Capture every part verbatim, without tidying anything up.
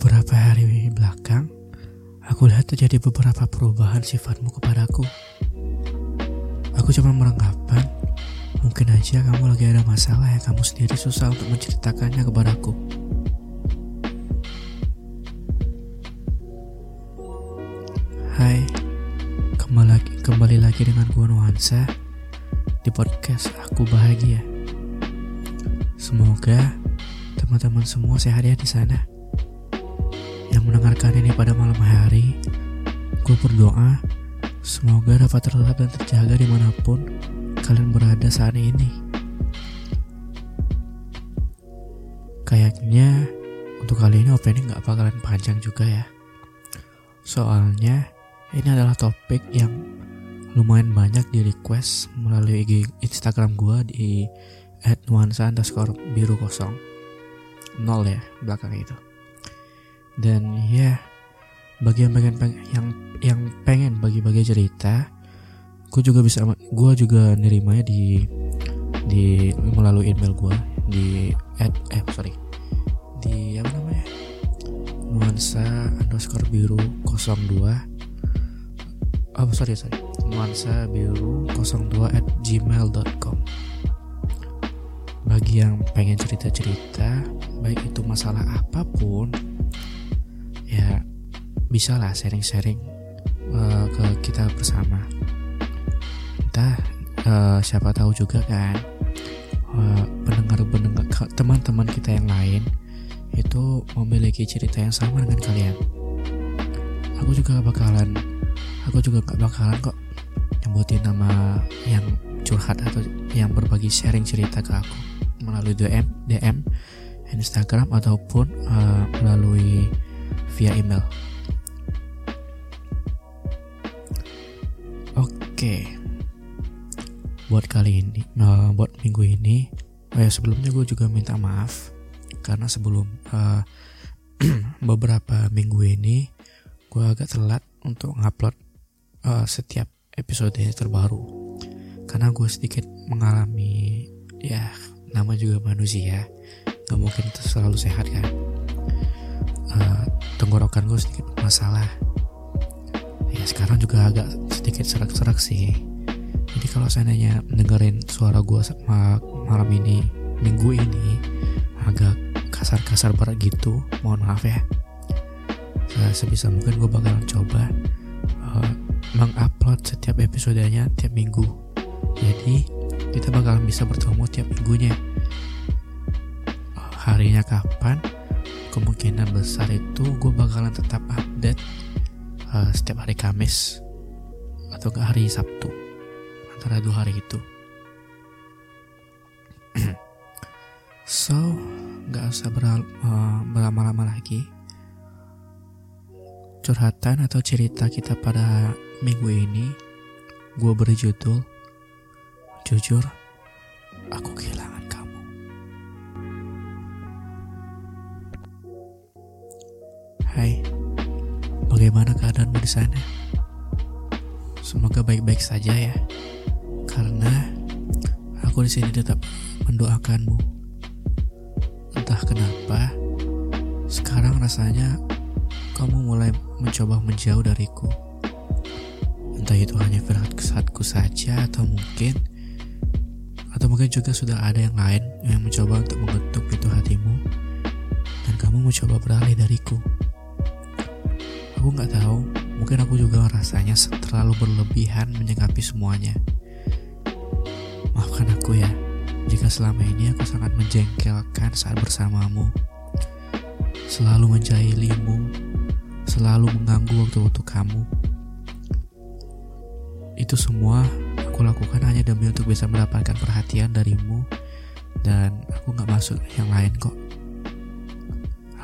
Beberapa hari belakang, aku lihat terjadi beberapa perubahan sifatmu kepadaku. Aku cuma meranggapan, mungkin aja kamu lagi ada masalah yang kamu sendiri susah untuk menceritakannya kepadaku. Hai, kembali lagi, kembali lagi dengan gua Nuansa di podcast Aku Bahagia. Semoga teman-teman semua sehat ya di sana. Yang mendengarkan ini pada malam hari, gue berdoa semoga dapat terlelap dan terjaga dimanapun kalian berada saat ini. Kayaknya untuk kali ini opening gak bakalan panjang juga ya, soalnya ini adalah topik yang lumayan banyak di request melalui I G Instagram gue di et nuansa underscore biru kosong nol ya belakang itu. Dan ya, bagian-bagian peng- yang yang pengen bagi-bagi cerita, gue juga bisa, gue juga nerimanya di di melalui email gue di at, eh sorry di apa namanya nuansa underscore biru nol dua oh sorry sorry nuansa biru nol dua at gmail dot com. Bagi yang pengen cerita-cerita, baik itu masalah apapun, ya bisa lah sharing-sharing uh, ke kita bersama. Entah uh, siapa tahu juga kan uh, pendengar-pendengar teman-teman kita yang lain itu memiliki cerita yang sama dengan kalian. Aku juga bakalan, aku juga gak bakalan kok nyebutin nama yang curhat atau yang berbagi sharing cerita ke aku melalui D M, D M Instagram ataupun uh, melalui via email. Oke, buat kali ini, uh, buat minggu ini, oh ya sebelumnya gue juga minta maaf karena sebelum uh, beberapa minggu ini gue agak telat untuk ngupload uh, setiap episode terbaru karena gue sedikit mengalami, ya nama juga manusia, gak mungkin selalu sehat kan. Uh, tenggorokan gue sedikit masalah ya, sekarang juga agak sedikit serak-serak sih. Jadi kalau seandainya dengerin suara gue malam ini, minggu ini agak kasar-kasar berat gitu, mohon maaf ya. Sebisa mungkin gue bakalan coba uh, mengupload setiap episodenya tiap minggu, jadi kita bakalan bisa bertemu tiap minggunya. Uh, harinya kapan? Kemungkinan besar itu gue bakalan tetap update uh, setiap hari Kamis atau ke hari Sabtu, antara dua hari itu. So, gak usah beral- uh, berlama-lama lagi. Curhatan atau cerita kita pada minggu ini gue beri judul Jujur Aku Kehilangan. Hai, bagaimana keadaanmu di sana? Semoga baik-baik saja ya, karena aku di sini tetap mendoakanmu. Entah kenapa, sekarang rasanya kamu mulai mencoba menjauh dariku. Entah itu hanya firasatku saja, atau mungkin, atau mungkin juga sudah ada yang lain yang mencoba untuk mengetuk pintu hatimu, dan kamu mencoba beralih dariku. Aku gak tahu, mungkin aku juga rasanya terlalu berlebihan menyikapi semuanya. Maafkan aku ya, jika selama ini aku sangat menjengkelkan saat bersamamu. Selalu menjahilimu, selalu mengganggu waktu-waktu kamu. Itu semua aku lakukan hanya demi untuk bisa mendapatkan perhatian darimu, dan aku gak maksud yang lain kok.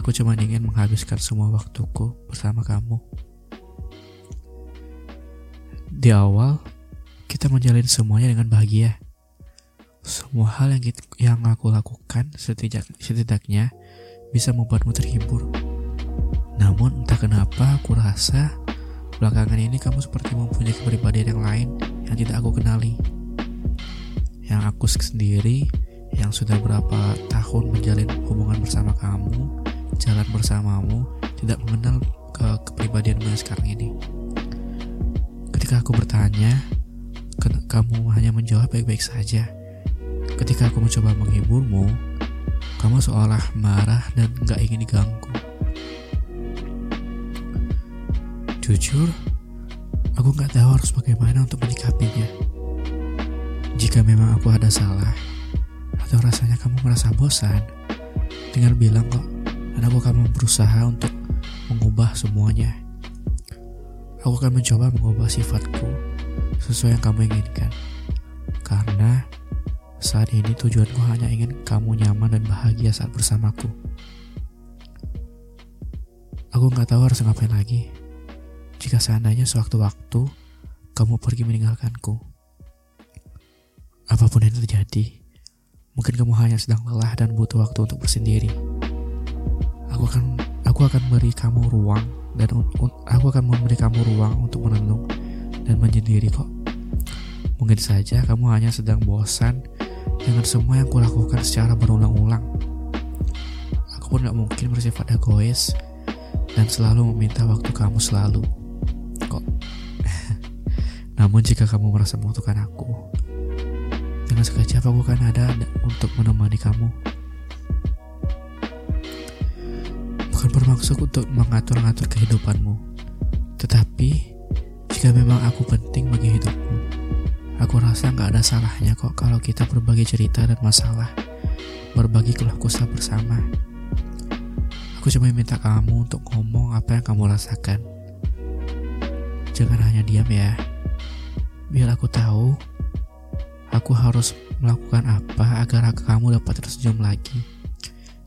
Aku cuma ingin menghabiskan semua waktuku bersama kamu. Di awal, kita menjalin semuanya dengan bahagia. Semua hal yang, kita, yang aku lakukan setidak, setidaknya bisa membuatmu terhibur. Namun entah kenapa aku rasa belakangan ini kamu seperti mempunyai kepribadian yang lain yang tidak aku kenali. Yang aku sendiri, yang sudah berapa tahun menjalin hubungan bersama kamu, jalan bersamamu, tidak mengenal ke- kepribadian Mas sekarang ini. Ketika aku bertanya, ke- kamu hanya menjawab baik-baik saja. Ketika aku mencoba menghiburmu, kamu seolah marah dan gak ingin diganggu. Jujur, aku gak tahu harus bagaimana untuk menyikapinya. Jika memang aku ada salah, atau rasanya kamu merasa bosan, tinggal bilang kok, dan aku akan berusaha untuk mengubah semuanya. Aku akan mencoba mengubah sifatku sesuai yang kamu inginkan. Karena saat ini tujuanku hanya ingin kamu nyaman dan bahagia saat bersamaku. Aku gak tahu harus ngapain lagi jika seandainya sewaktu-waktu kamu pergi meninggalkanku. Apapun yang terjadi, mungkin kamu hanya sedang lelah dan butuh waktu untuk bersendiri. Aku akan aku akan beri kamu ruang dan un, aku akan memberi kamu ruang untuk menenung dan menyendiri kok. Mungkin saja kamu hanya sedang bosan dengan semua yang kulakukan secara berulang-ulang. Aku pun gak mungkin bersifat egois dan selalu meminta waktu kamu selalu kok. Namun jika kamu merasa membutuhkan aku, dengan sekejap aku akan ada untuk menemani kamu. Bukan bermaksud untuk mengatur-ngatur kehidupanmu, tetapi jika memang aku penting bagi hidupmu, aku rasa gak ada salahnya kok kalau kita berbagi cerita dan masalah, berbagi keluh kesah bersama. Aku cuma minta kamu untuk ngomong apa yang kamu rasakan. Jangan hanya diam ya. Biar aku tahu aku harus melakukan apa agar kamu dapat tersenyum lagi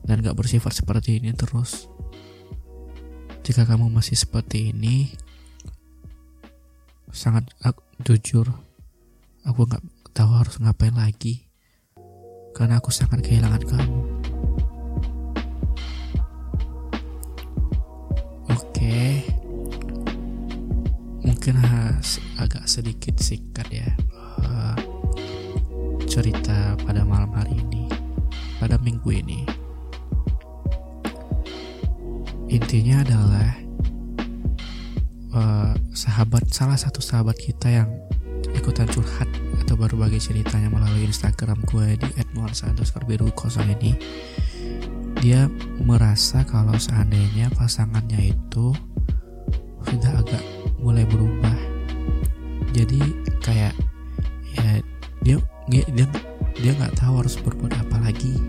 dan gak bersifat seperti ini terus. Jika kamu masih seperti ini, sangat aku, jujur, aku gak tahu harus ngapain lagi, karena aku sangat kehilangan kamu. Oke, mungkin agak sedikit singkat ya uh, cerita pada malam hari ini, pada minggu ini. Intinya adalah uh, sahabat salah satu sahabat kita yang ikutan curhat atau berbagi ceritanya melalui Instagram gue di et nuansa underscore biru kosong ini, dia merasa kalau seandainya pasangannya itu sudah agak mulai berubah. Jadi kayak ya dia dia dia nggak tahu harus berbuat apa lagi.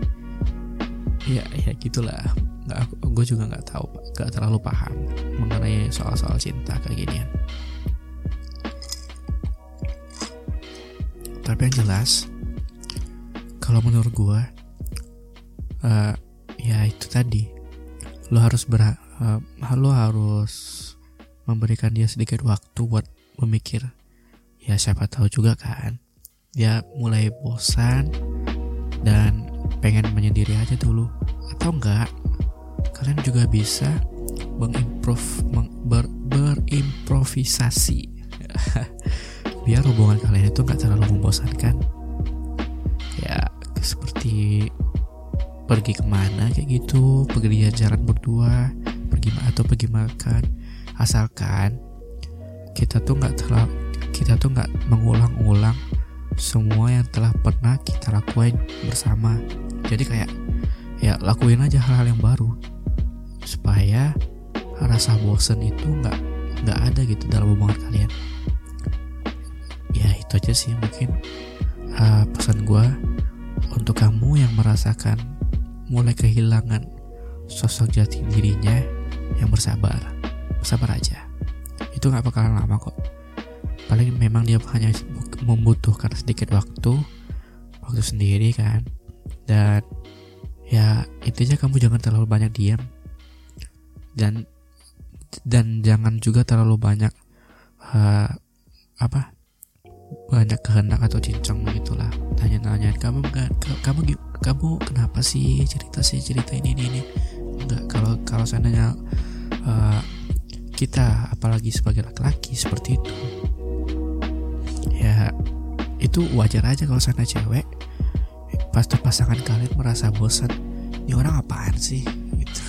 Ya ya gitulah. Nggak, aku gue juga nggak tahu, nggak terlalu paham mengenai soal-soal cinta kayak ginian. Tapi yang jelas, kalau menurut gue, uh, ya itu tadi, lo harus berha- uh, lo harus memberikan dia sedikit waktu buat memikir. Ya siapa tahu juga kan, dia mulai bosan dan pengen menyendiri aja dulu, atau enggak? Kalian juga bisa mengimprove, meng- ber- berimprovisasi. Biar hubungan kalian itu gak terlalu membosankan. Ya seperti pergi kemana kayak gitu, pergi jalan berdua, pergi atau pergi makan, asalkan kita tuh gak terlalu, kita tuh gak mengulang-ulang semua yang telah pernah kita lakuin bersama. Jadi kayak ya lakuin aja hal-hal yang baru supaya rasa bosen itu gak, gak ada gitu dalam hubungan kalian. Ya itu aja sih mungkin uh, pesan gue untuk kamu yang merasakan mulai kehilangan sosok jati dirinya, yang bersabar, bersabar aja. Itu gak bakalan lama kok. Paling memang dia hanya membutuhkan sedikit waktu, waktu sendiri kan. Dan ya intinya kamu jangan terlalu banyak diam dan dan jangan juga terlalu banyak uh, apa? banyak kehendak atau cincang begitulah, tanya-tanya kamu enggak, kamu kamu kenapa sih cerita sih cerita ini ini ini enggak. Kalau kalau seandainya uh, kita apalagi sebagai laki-laki seperti itu, ya itu wajar aja kalau seandainya cewek pas tuh pasangan kalian merasa bosan, ini orang apaan sih gitu.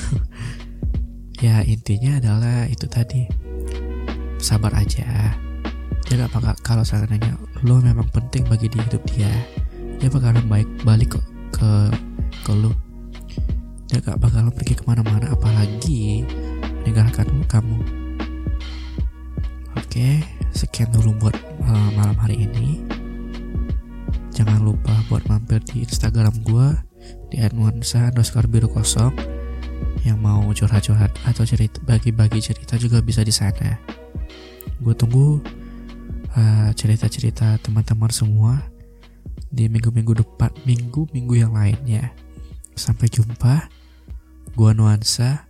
Ya intinya adalah itu tadi, sabar aja. Dia gak bakal, kalau seandainya lo memang penting bagi di hidup dia, dia bakalan baik balik ke ke, ke lo. Dia gak bakalan pergi kemana-mana, apalagi meninggalkan kamu. Oke, sekian dulu buat uh, malam hari ini. Jangan lupa buat mampir di Instagram gue di at nuansa underscore biru kosong. Yang mau curhat-curhat atau cerita, bagi-bagi cerita juga bisa di sana. Gue tunggu uh, cerita-cerita teman-teman semua di minggu-minggu depan, minggu-minggu yang lainnya. Sampai jumpa. Gua Nuansa.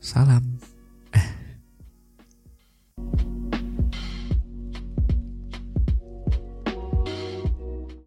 Salam.